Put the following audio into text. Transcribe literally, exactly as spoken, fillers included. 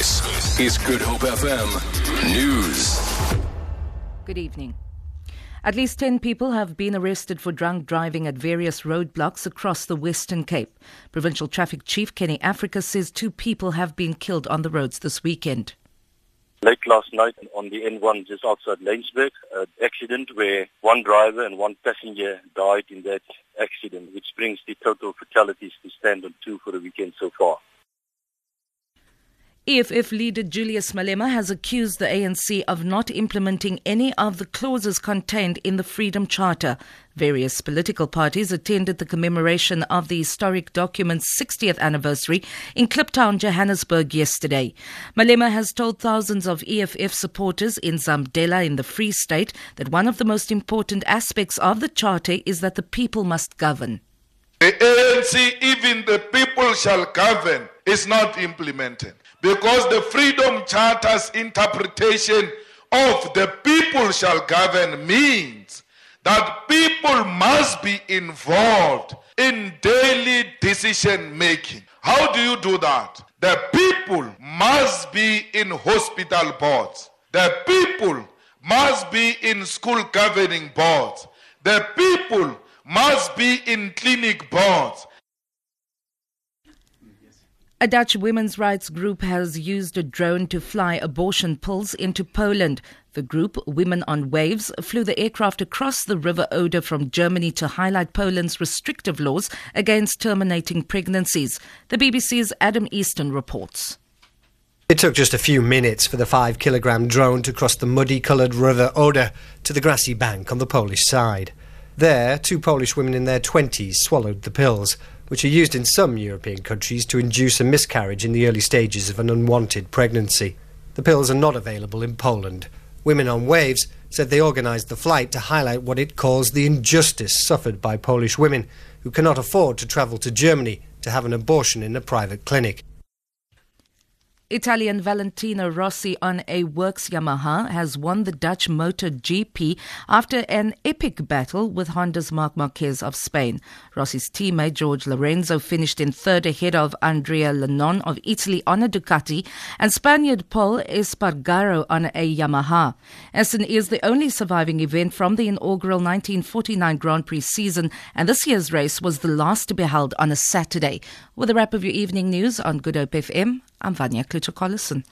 This is Good Hope F M News. Good evening. At least ten people have been arrested for drunk driving at various roadblocks across the Western Cape. Provincial Traffic Chief Kenny Africa says two people have been killed on the roads this weekend. Late last night on the N one just outside Lensburg, an accident where one driver and one passenger died in that accident, which brings the total fatalities to stand on two for the weekend so far. E F F leader Julius Malema has accused the A N C of not implementing any of the clauses contained in the Freedom Charter. Various political parties attended the commemoration of the historic document's sixtieth anniversary in Cliptown, Johannesburg yesterday. Malema has told thousands of E F F supporters in Zambdela in the Free State that one of the most important aspects of the Charter is that the people must govern. The A N C, even the people shall govern, is not implemented because the Freedom Charter's interpretation of the people shall govern means that people must be involved in daily decision making. How do you do that? The people must be in hospital boards. The people must be in school governing boards. The people must be in clinic boards. A Dutch women's rights group has used a drone to fly abortion pills into Poland. The group, Women on Waves, flew the aircraft across the River Oder from Germany to highlight Poland's restrictive laws against terminating pregnancies. The B B C's Adam Easton reports. It took just a few minutes for the five kilogram drone to cross the muddy-coloured River Oder to the grassy bank on the Polish side. There, two Polish women in their twenties swallowed the pills, which are used in some European countries to induce a miscarriage in the early stages of an unwanted pregnancy. The pills are not available in Poland. Women on Waves said they organised the flight to highlight what it calls the injustice suffered by Polish women who cannot afford to travel to Germany to have an abortion in a private clinic. Italian Valentino Rossi on a works Yamaha has won the Dutch MotoGP after an epic battle with Honda's Marc Marquez of Spain. Rossi's teammate George Lorenzo finished in third ahead of Andrea Lenon of Italy on a Ducati and Spaniard Paul Espargaro on a Yamaha. Essen is the only surviving event from the inaugural nineteen forty-nine Grand Prix season, and this year's race was the last to be held on a Saturday. With a wrap of your evening news on Good Hope F M, I'm Vania Klitschko Collison.